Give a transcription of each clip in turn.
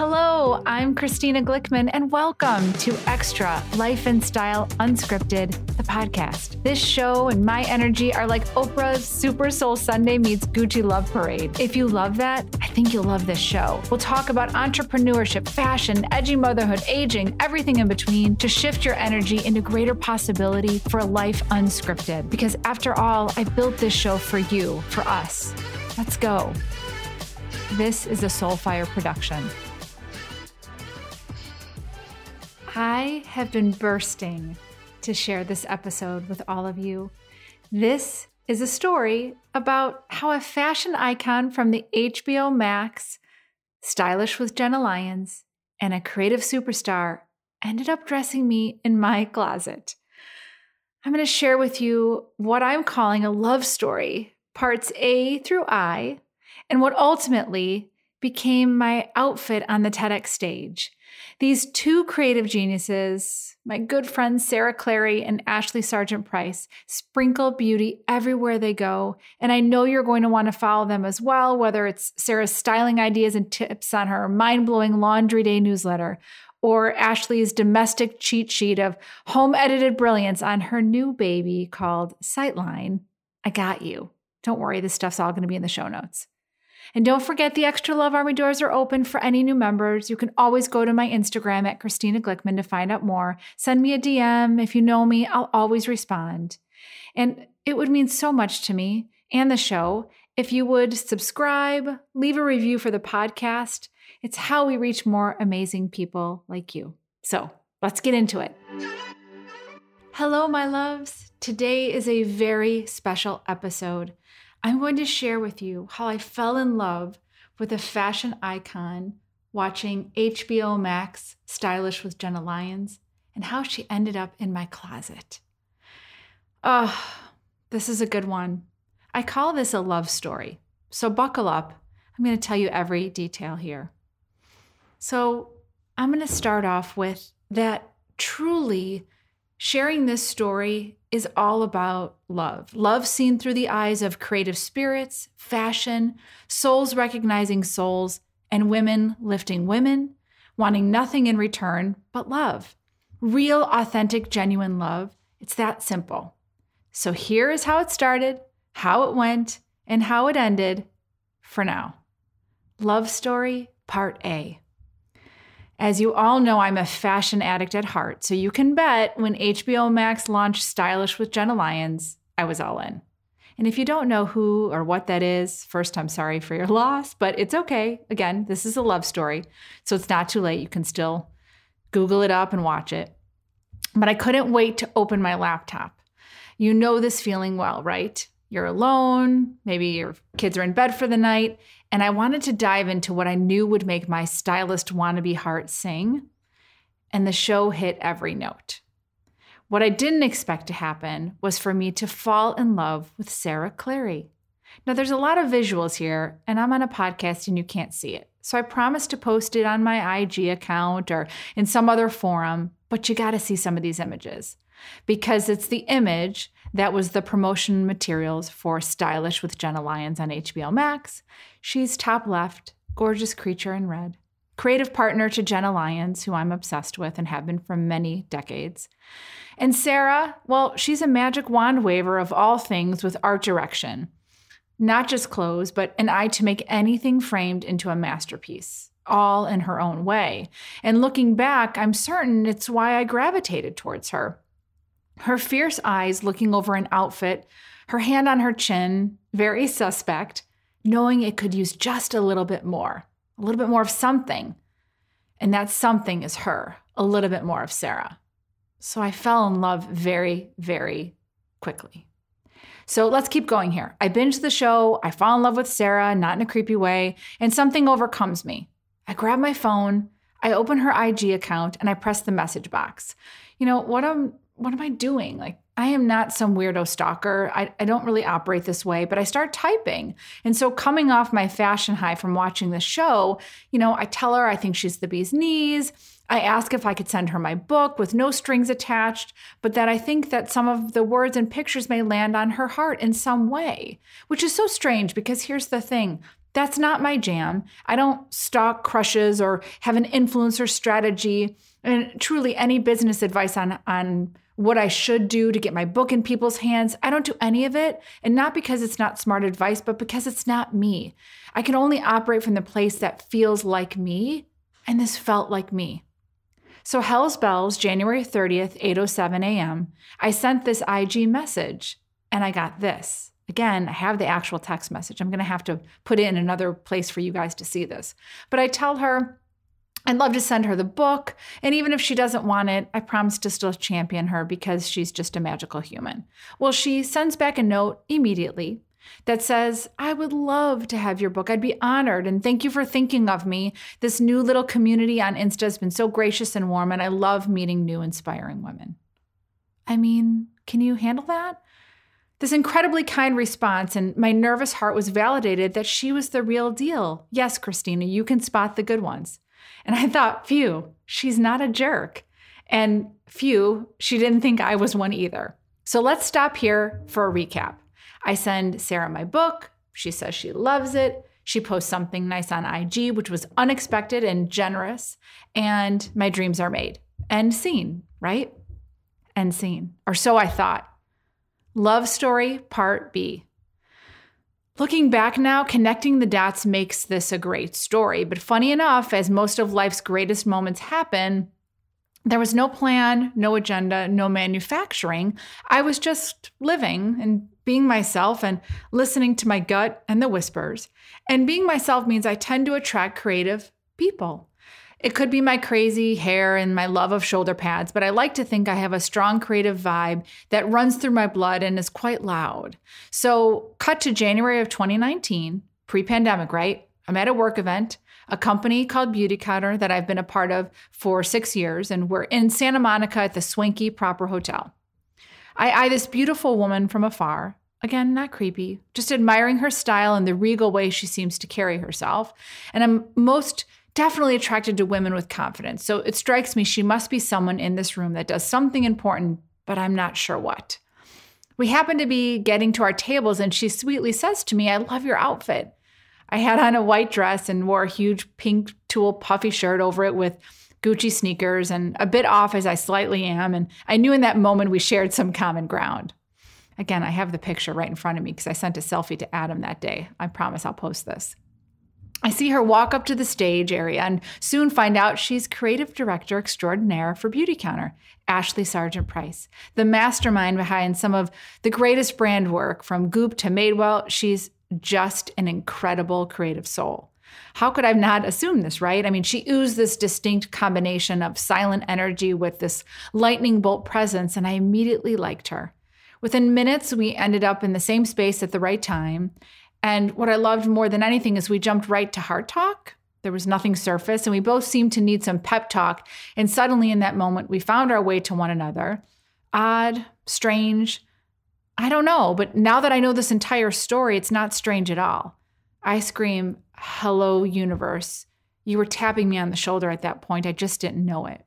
Hello, I'm Christina Glickman, and welcome to Extra Life and Style Unscripted, the podcast. This show and my energy are like Oprah's Super Soul Sunday meets Gucci Love Parade. If you love that, I think you'll love this show. We'll talk about entrepreneurship, fashion, edgy motherhood, aging, everything in between to shift your energy into greater possibility for a life unscripted. Because after all, I built this show for you, for us. Let's go. This is a Soulfire production. I have been bursting to share this episode with all of you. This is a story about how a fashion icon from the HBO Max, Stylish with Jenna Lyons, and a creative superstar ended up dressing me in my closet. I'm going to share with you what I'm calling a love story, parts A through I, and what ultimately became my outfit on the TEDx stage. These two creative geniuses, my good friends Sarah Clary and Ashley Sargent Price, sprinkle beauty everywhere they go, and I know you're going to want to follow them as well, whether it's Sarah's styling ideas and tips on her mind-blowing Laundry Day newsletter, or Ashley's domestic cheat sheet of home-edited brilliance on her new baby called Sightline. I got you. Don't worry, this stuff's all going to be in the show notes. And don't forget, the Extra Love Army doors are open for any new members. You can always go to my Instagram at Christina Glickman to find out more. Send me a DM. If you know me, I'll always respond. And it would mean so much to me and the show if you would subscribe, leave a review for the podcast. It's how we reach more amazing people like you. So let's get into it. Hello, my loves. Today is a very special episode. I'm going to share with you how I fell in love with a fashion icon watching HBO Max Stylish with Jenna Lyons and how she ended up in my closet. Oh, this is a good one. I call this a love story. So buckle up. I'm going to tell you every detail here. So I'm going to start off with that truly sharing this story is all about love. Love seen through the eyes of creative spirits, fashion, souls recognizing souls, and women lifting women, wanting nothing in return but love. Real, authentic, genuine love. It's that simple. So here is how it started, how it went, and how it ended for now. Love Story, Part A. As you all know, I'm a fashion addict at heart, so you can bet when HBO Max launched Stylish with Jenna Lyons, I was all in. And if you don't know who or what that is, first, I'm sorry for your loss, but it's okay. Again, this is a love story, so it's not too late. You can still Google it up and watch it. But I couldn't wait to open my laptop. You know this feeling well, right? You're alone, maybe your kids are in bed for the night, and I wanted to dive into what I knew would make my stylist wannabe heart sing, and the show hit every note. What I didn't expect to happen was for me to fall in love with Sarah Clary. Now, there's a lot of visuals here, and I'm on a podcast and you can't see it, so I promised to post it on my IG account or in some other forum, but you gotta see some of these images because it's the image that was the promotion materials for Stylish with Jenna Lyons on HBO Max. She's top left, gorgeous creature in red, creative partner to Jenna Lyons, who I'm obsessed with and have been for many decades. And Sarah, well, she's a magic wand waver of all things with art direction. Not just clothes, but an eye to make anything framed into a masterpiece, all in her own way. And looking back, I'm certain it's why I gravitated towards her. Her fierce eyes looking over an outfit, her hand on her chin, very suspect, knowing it could use just a little bit more of something. And that something is her, a little bit more of Sarah. So I fell in love very, very quickly. So let's keep going here. I binge the show, I fall in love with Sarah, not in a creepy way, and something overcomes me. I grab my phone, I open her IG account, and I press the message box. You know, what am I doing? Like, I am not some weirdo stalker. I don't really operate this way, but I start typing. And so coming off my fashion high from watching the show, you know, I tell her I think she's the bee's knees. I ask if I could send her my book with no strings attached, but that I think that some of the words and pictures may land on her heart in some way, which is so strange because here's the thing. That's not my jam. I don't stalk crushes or have an influencer strategy. And truly, any business advice on what I should do to get my book in people's hands, I don't do any of it. And not because it's not smart advice, but because it's not me. I can only operate from the place that feels like me. And this felt like me. So Hell's Bells, January 30th, 8:07 a.m., I sent this IG message and I got this. Again, I have the actual text message. I'm going to have to put it in another place for you guys to see this. But I tell her I'd love to send her the book. And even if she doesn't want it, I promise to still champion her because she's just a magical human. Well, she sends back a note immediately that says, I would love to have your book. I'd be honored. And thank you for thinking of me. This new little community on Insta has been so gracious and warm. And I love meeting new, inspiring women. I mean, can you handle that? This incredibly kind response and my nervous heart was validated that she was the real deal. Yes, Christina, you can spot the good ones. And I thought, phew, she's not a jerk. And phew, she didn't think I was one either. So let's stop here for a recap. I send Sarah my book. She says she loves it. She posts something nice on IG, which was unexpected and generous. And my dreams are made. End scene, right? End scene. Or so I thought. Love story, part B. Looking back now, connecting the dots makes this a great story. But funny enough, as most of life's greatest moments happen, there was no plan, no agenda, no manufacturing. I was just living and being myself and listening to my gut and the whispers. And being myself means I tend to attract creative people. It could be my crazy hair and my love of shoulder pads, but I like to think I have a strong creative vibe that runs through my blood and is quite loud. So cut to January of 2019, pre-pandemic, right? I'm at a work event, a company called Beauty Counter that I've been a part of for 6 years, and we're in Santa Monica at the swanky proper hotel. I eye this beautiful woman from afar. Again, not creepy, just admiring her style and the regal way she seems to carry herself. And I'm most definitely attracted to women with confidence. So it strikes me she must be someone in this room that does something important, but I'm not sure what. We happen to be getting to our tables and she sweetly says to me, I love your outfit. I had on a white dress and wore a huge pink tulle puffy shirt over it with Gucci sneakers and a bit off as I slightly am. And I knew in that moment we shared some common ground. Again, I have the picture right in front of me because I sent a selfie to Adam that day. I promise I'll post this. I see her walk up to the stage area and soon find out she's creative director extraordinaire for Beauty Counter, Ashley Sargent Price, the mastermind behind some of the greatest brand work from Goop to Madewell. She's just an incredible creative soul. How could I not assume this, right? I mean, she oozed this distinct combination of silent energy with this lightning bolt presence, and I immediately liked her. Within minutes, we ended up in the same space at the right time. And what I loved more than anything is we jumped right to heart talk. There was nothing surface, and we both seemed to need some pep talk. And suddenly in that moment, we found our way to one another. Odd, strange, I don't know. But now that I know this entire story, it's not strange at all. I scream, hello, universe. You were tapping me on the shoulder at that point. I just didn't know it.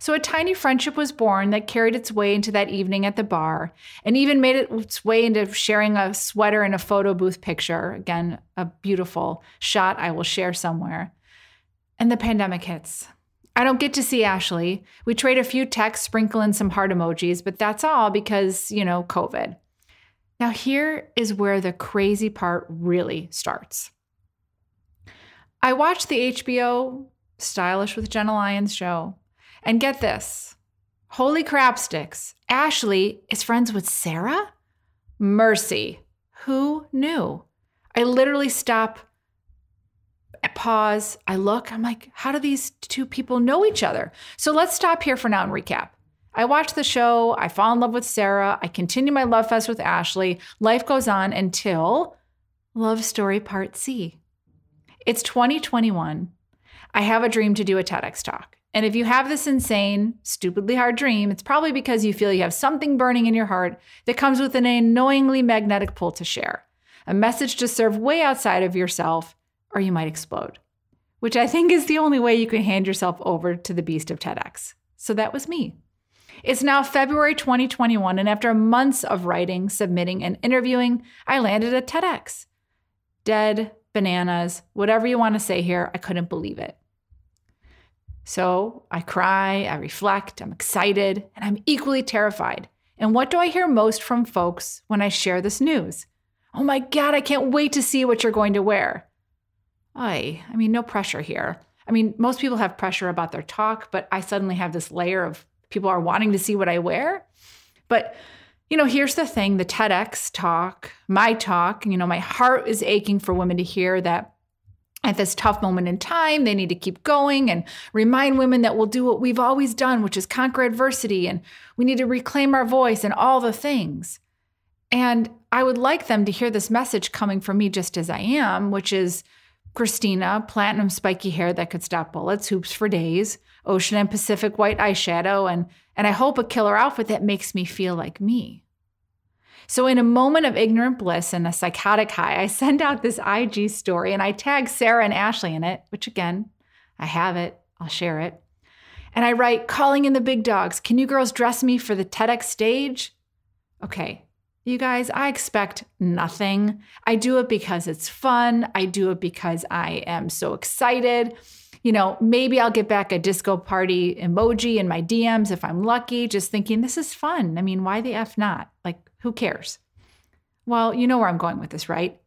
So a tiny friendship was born that carried its way into that evening at the bar and even made its way into sharing a sweater and a photo booth picture. Again, a beautiful shot I will share somewhere. And the pandemic hits. I don't get to see Ashley. We trade a few texts, sprinkle in some heart emojis, but that's all because, you know, COVID. Now here is where the crazy part really starts. I watched the HBO Stylish with Jenna Lyons show. And get this, holy crap sticks, Ashley is friends with Sarah? Mercy, who knew? I literally stop, pause, I look, I'm like, how do these two people know each other? So let's stop here for now and recap. I watch the show, I fall in love with Sarah, I continue my love fest with Ashley, life goes on until Love Story Part C. It's 2021, I have a dream to do a TEDx talk. And if you have this insane, stupidly hard dream, it's probably because you feel you have something burning in your heart that comes with an annoyingly magnetic pull to share, a message to serve way outside of yourself, or you might explode, which I think is the only way you can hand yourself over to the beast of TEDx. So that was me. It's now February 2021, and after months of writing, submitting, and interviewing, I landed at TEDx. Dead, bananas, whatever you want to say here, I couldn't believe it. So I cry, I reflect, I'm excited, and I'm equally terrified. And what do I hear most from folks when I share this news? Oh my God, I can't wait to see what you're going to wear. I mean, no pressure here. I mean, most people have pressure about their talk, but I suddenly have this layer of people are wanting to see what I wear. But, you know, here's the thing, the TEDx talk, you know, my heart is aching for women to hear that at this tough moment in time, they need to keep going and remind women that we'll do what we've always done, which is conquer adversity, and we need to reclaim our voice and all the things. And I would like them to hear this message coming from me just as I am, which is Christina, platinum spiky hair that could stop bullets, hoops for days, ocean and Pacific white eyeshadow, and I hope a killer outfit that makes me feel like me. So in a moment of ignorant bliss and a psychotic high, I send out this IG story and I tag Sarah and Ashley in it, which again, I have it, I'll share it. And I write, calling in the big dogs, can you girls dress me for the TEDx stage? Okay, you guys, I expect nothing. I do it because it's fun. I do it because I am so excited. You know, maybe I'll get back a disco party emoji in my DMs if I'm lucky, just thinking this is fun. I mean, why the F not? Like, who cares? Well, you know where I'm going with this, right?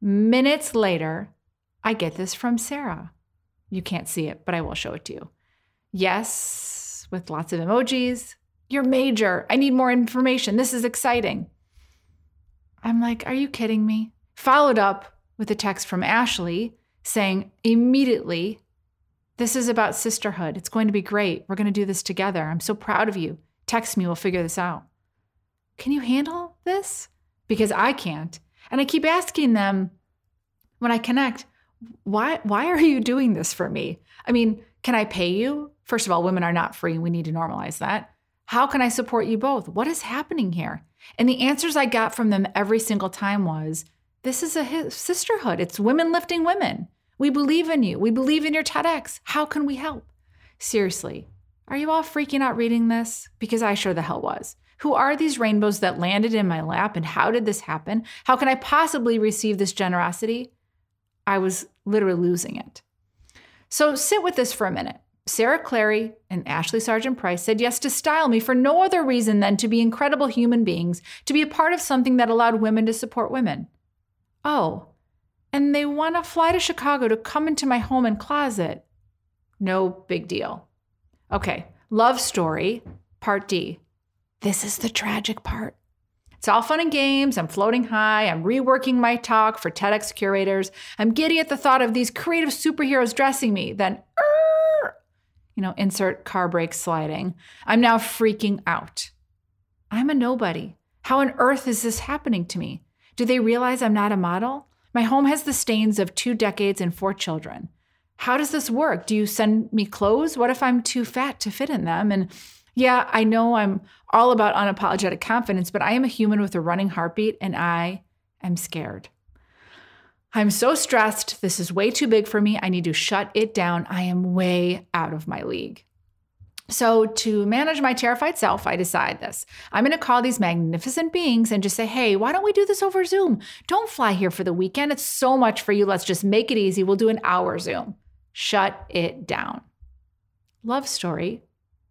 Minutes later, I get this from Sarah. You can't see it, but I will show it to you. Yes, with lots of emojis. You're major. I need more information. This is exciting. I'm like, are you kidding me? Followed up with a text from Ashley saying immediately, this is about sisterhood. It's going to be great. We're going to do this together. I'm so proud of you. Text me. We'll figure this out. Can you handle this? Because I can't. And I keep asking them when I connect, why are you doing this for me? I mean, can I pay you? First of all, women are not free. We need to normalize that. How can I support you both? What is happening here? And the answers I got from them every single time was, this is a sisterhood. It's women lifting women. We believe in you. We believe in your TEDx. How can we help? Seriously, are you all freaking out reading this? Because I sure the hell was. Who are these rainbows that landed in my lap, and how did this happen? How can I possibly receive this generosity? I was literally losing it. So sit with this for a minute. Sarah Clary and Ashley Sargent Price said yes to style me for no other reason than to be incredible human beings, to be a part of something that allowed women to support women. Oh, and they want to fly to Chicago to come into my home and closet. No big deal. Okay, love story, part D. This is the tragic part. It's all fun and games. I'm floating high. I'm reworking my talk for TEDx curators. I'm giddy at the thought of these creative superheroes dressing me. Then, you know, insert car brake sliding. I'm now freaking out. I'm a nobody. How on earth is this happening to me? Do they realize I'm not a model? My home has the stains of 2 decades and 4 children. How does this work? Do you send me clothes? What if I'm too fat to fit in them? And yeah, I know I'm all about unapologetic confidence, but I am a human with a running heartbeat, and I am scared. I'm so stressed. This is way too big for me. I need to shut it down. I am way out of my league. So to manage my terrified self, I decide this. I'm going to call these magnificent beings and just say, hey, why don't we do this over Zoom? Don't fly here for the weekend. It's so much for you. Let's just make it easy. We'll do an hour Zoom. Shut it down. Love story,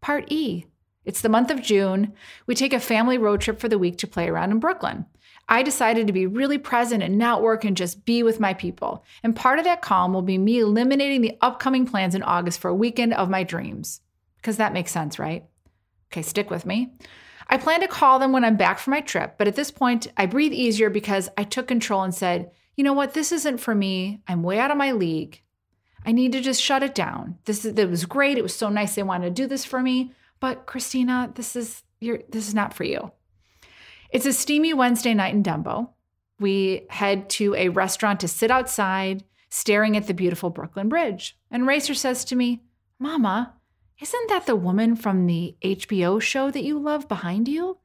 part E. It's the month of June. We take a family road trip for the week to play around in Brooklyn. I decided to be really present and not work and just be with my people. And part of that calm will be me eliminating the upcoming plans in August for a weekend of my dreams. Because that makes sense, right? Okay, stick with me. I plan to call them when I'm back from my trip, but at this point, I breathe easier because I took control and said, you know what? This isn't for me. I'm way out of my league. I need to just shut it down. It was great. It was so nice they wanted to do this for me. But Christina, this is not for you. It's a steamy Wednesday night in Dumbo. We head to a restaurant to sit outside, staring at the beautiful Brooklyn Bridge. And Racer says to me, Mama, isn't that the woman from the HBO show that you love behind you?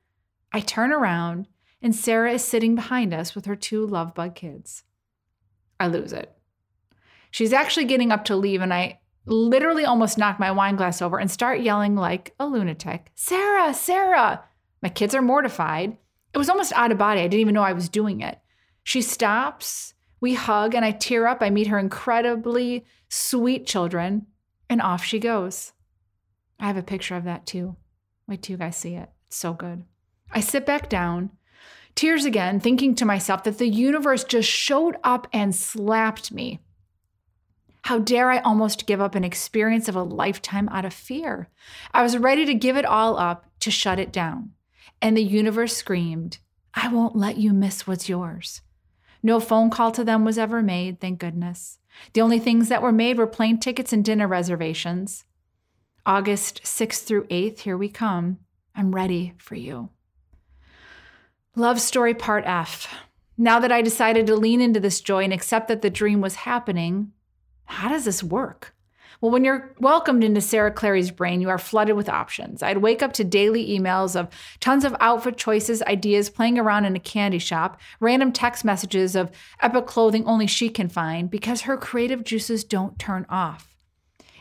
I turn around, and Sarah is sitting behind us with her 2 love bug kids. I lose it. She's actually getting up to leave, and I literally almost knock my wine glass over and start yelling like a lunatic. Sarah, Sarah! My kids are mortified. It was almost out of body. I didn't even know I was doing it. She stops. We hug and I tear up. I meet her incredibly sweet children and off she goes. I have a picture of that too. Wait till you guys see it. It's so good. I sit back down, tears again, thinking to myself that the universe just showed up and slapped me. How dare I almost give up an experience of a lifetime out of fear? I was ready to give it all up, to shut it down. And the universe screamed, I won't let you miss what's yours. No phone call to them was ever made, thank goodness. The only things that were made were plane tickets and dinner reservations. August 6th through 8th, here we come. I'm ready for you. Love story part F. Now that I decided to lean into this joy and accept that the dream was happening, how does this work? Well, when you're welcomed into Sarah Clary's brain, you are flooded with options. I'd wake up to daily emails of tons of outfit choices, ideas, playing around in a candy shop, random text messages of epic clothing only she can find because her creative juices don't turn off.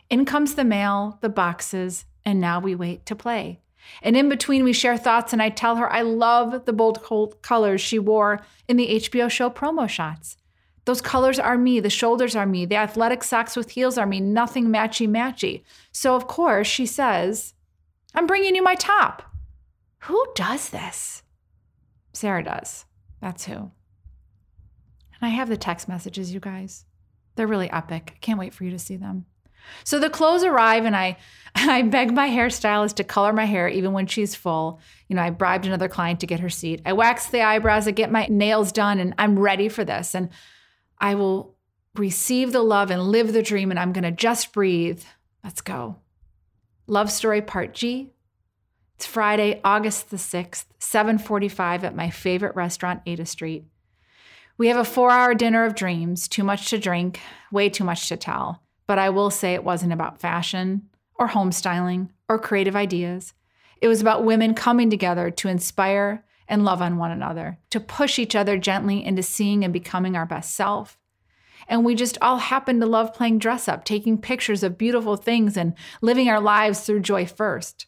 In comes the mail, the boxes, and now we wait to play. And in between, we share thoughts, and I tell her I love the bold colors she wore in the HBO show promo shots. Those colors are me, the shoulders are me, the athletic socks with heels are me, nothing matchy-matchy. So, of course, she says, I'm bringing you my top. Who does this? Sarah does. That's who. And I have the text messages, you guys. They're really epic. I can't wait for you to see them. So the clothes arrive, and I beg my hairstylist to color my hair even when she's full. You know, I bribed another client to get her seat. I wax the eyebrows, I get my nails done, and I'm ready for this. And I will receive the love and live the dream, and I'm going to just breathe. Let's go. Love story part G. It's Friday, August the 6th, 7:45 at my favorite restaurant, Ada Street. We have a 4-hour dinner of dreams, too much to drink, way too much to tell. But I will say it wasn't about fashion or home styling or creative ideas. It was about women coming together to inspire and love on one another, to push each other gently into seeing and becoming our best self. And we just all happened to love playing dress up, taking pictures of beautiful things and living our lives through joy first.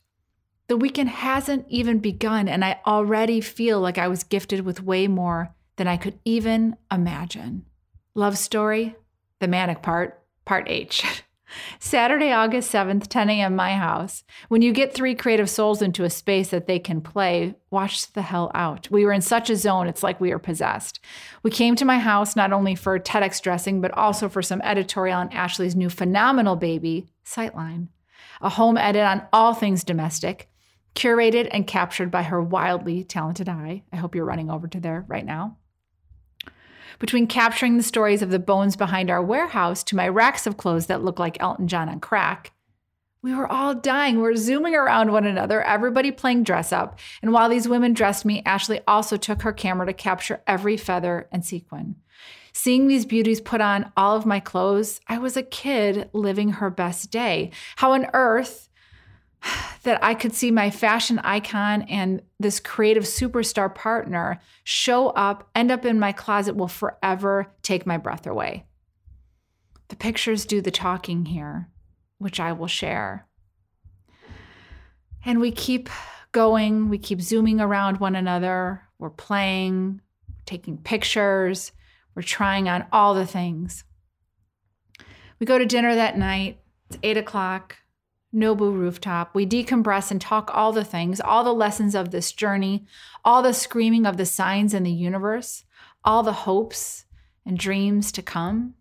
The weekend hasn't even begun, and I already feel like I was gifted with way more than I could even imagine. Love story, the manic part. Part H. Saturday, August 7th, 10 a.m., my house. When you get 3 creative souls into a space that they can play, watch the hell out. We were in such a zone, it's like we were possessed. We came to my house not only for TEDx dressing, but also for some editorial on Ashley's new phenomenal baby, Sightline, a home edit on all things domestic, curated and captured by her wildly talented eye. I hope you're running over to there right now. Between capturing the stories of the bones behind our warehouse to my racks of clothes that look like Elton John on crack, we were all dying. We were zooming around one another, everybody playing dress up. And while these women dressed me, Ashley also took her camera to capture every feather and sequin. Seeing these beauties put on all of my clothes, I was a kid living her best day. How on earth that I could see my fashion icon and this creative superstar partner show up, end up in my closet, will forever take my breath away. The pictures do the talking here, which I will share. And we keep going, we keep zooming around one another, we're playing, taking pictures, we're trying on all the things. We go to dinner that night, it's 8 o'clock. Nobu Rooftop. We decompress and talk all the things, all the lessons of this journey, all the screaming of the signs in the universe, all the hopes and dreams to come.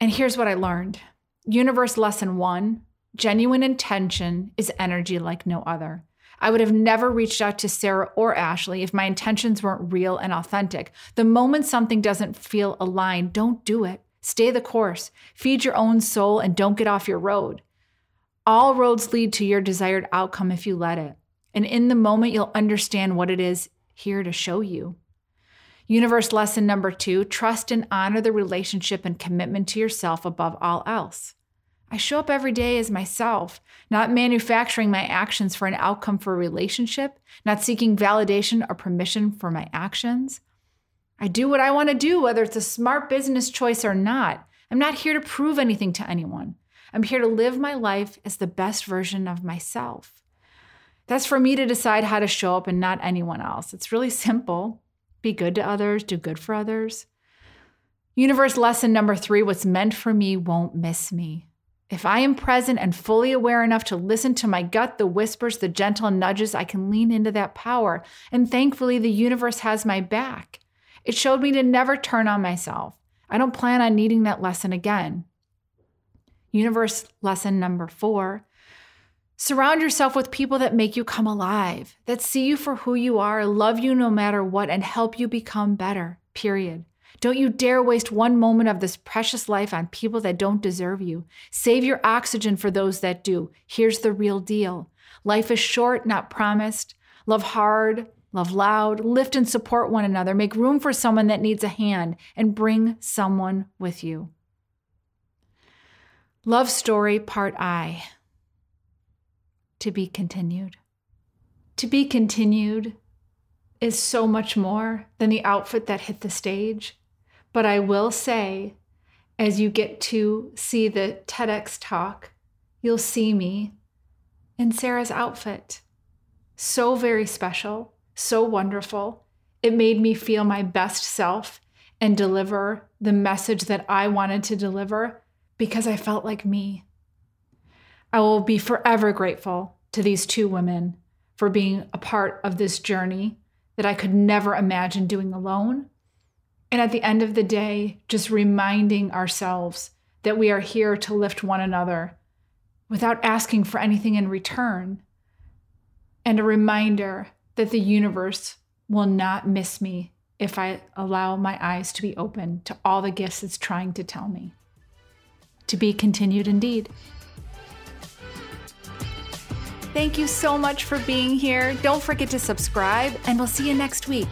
And here's what I learned. Universe lesson 1, genuine intention is energy like no other. I would have never reached out to Sarah or Ashley if my intentions weren't real and authentic. The moment something doesn't feel aligned, don't do it. Stay the course, feed your own soul, and don't get off your road. All roads lead to your desired outcome if you let it. And in the moment, you'll understand what it is here to show you. Universe lesson number 2, trust and honor the relationship and commitment to yourself above all else. I show up every day as myself, not manufacturing my actions for an outcome for a relationship, not seeking validation or permission for my actions. I do what I want to do, whether it's a smart business choice or not. I'm not here to prove anything to anyone. I'm here to live my life as the best version of myself. That's for me to decide how to show up and not anyone else. It's really simple. Be good to others, do good for others. Universe lesson number 3, what's meant for me won't miss me. If I am present and fully aware enough to listen to my gut, the whispers, the gentle nudges, I can lean into that power. And thankfully, the universe has my back. It showed me to never turn on myself. I don't plan on needing that lesson again. Universe lesson number 4, surround yourself with people that make you come alive, that see you for who you are, love you no matter what, and help you become better, period. Don't you dare waste one moment of this precious life on people that don't deserve you. Save your oxygen for those that do. Here's the real deal. Life is short, not promised. Love hard, love loud, lift and support one another. Make room for someone that needs a hand and bring someone with you. Love story part I. To be continued. To be continued is so much more than the outfit that hit the stage. But I will say, as you get to see the TEDx talk, you'll see me in Sarah's outfit. So very special, so wonderful. It made me feel my best self and deliver the message that I wanted to deliver because I felt like me. I will be forever grateful to these two women for being a part of this journey that I could never imagine doing alone. And at the end of the day, just reminding ourselves that we are here to lift one another without asking for anything in return. And a reminder that the universe will not miss me if I allow my eyes to be open to all the gifts it's trying to tell me. To be continued indeed. Thank you so much for being here. Don't forget to subscribe, and we'll see you next week.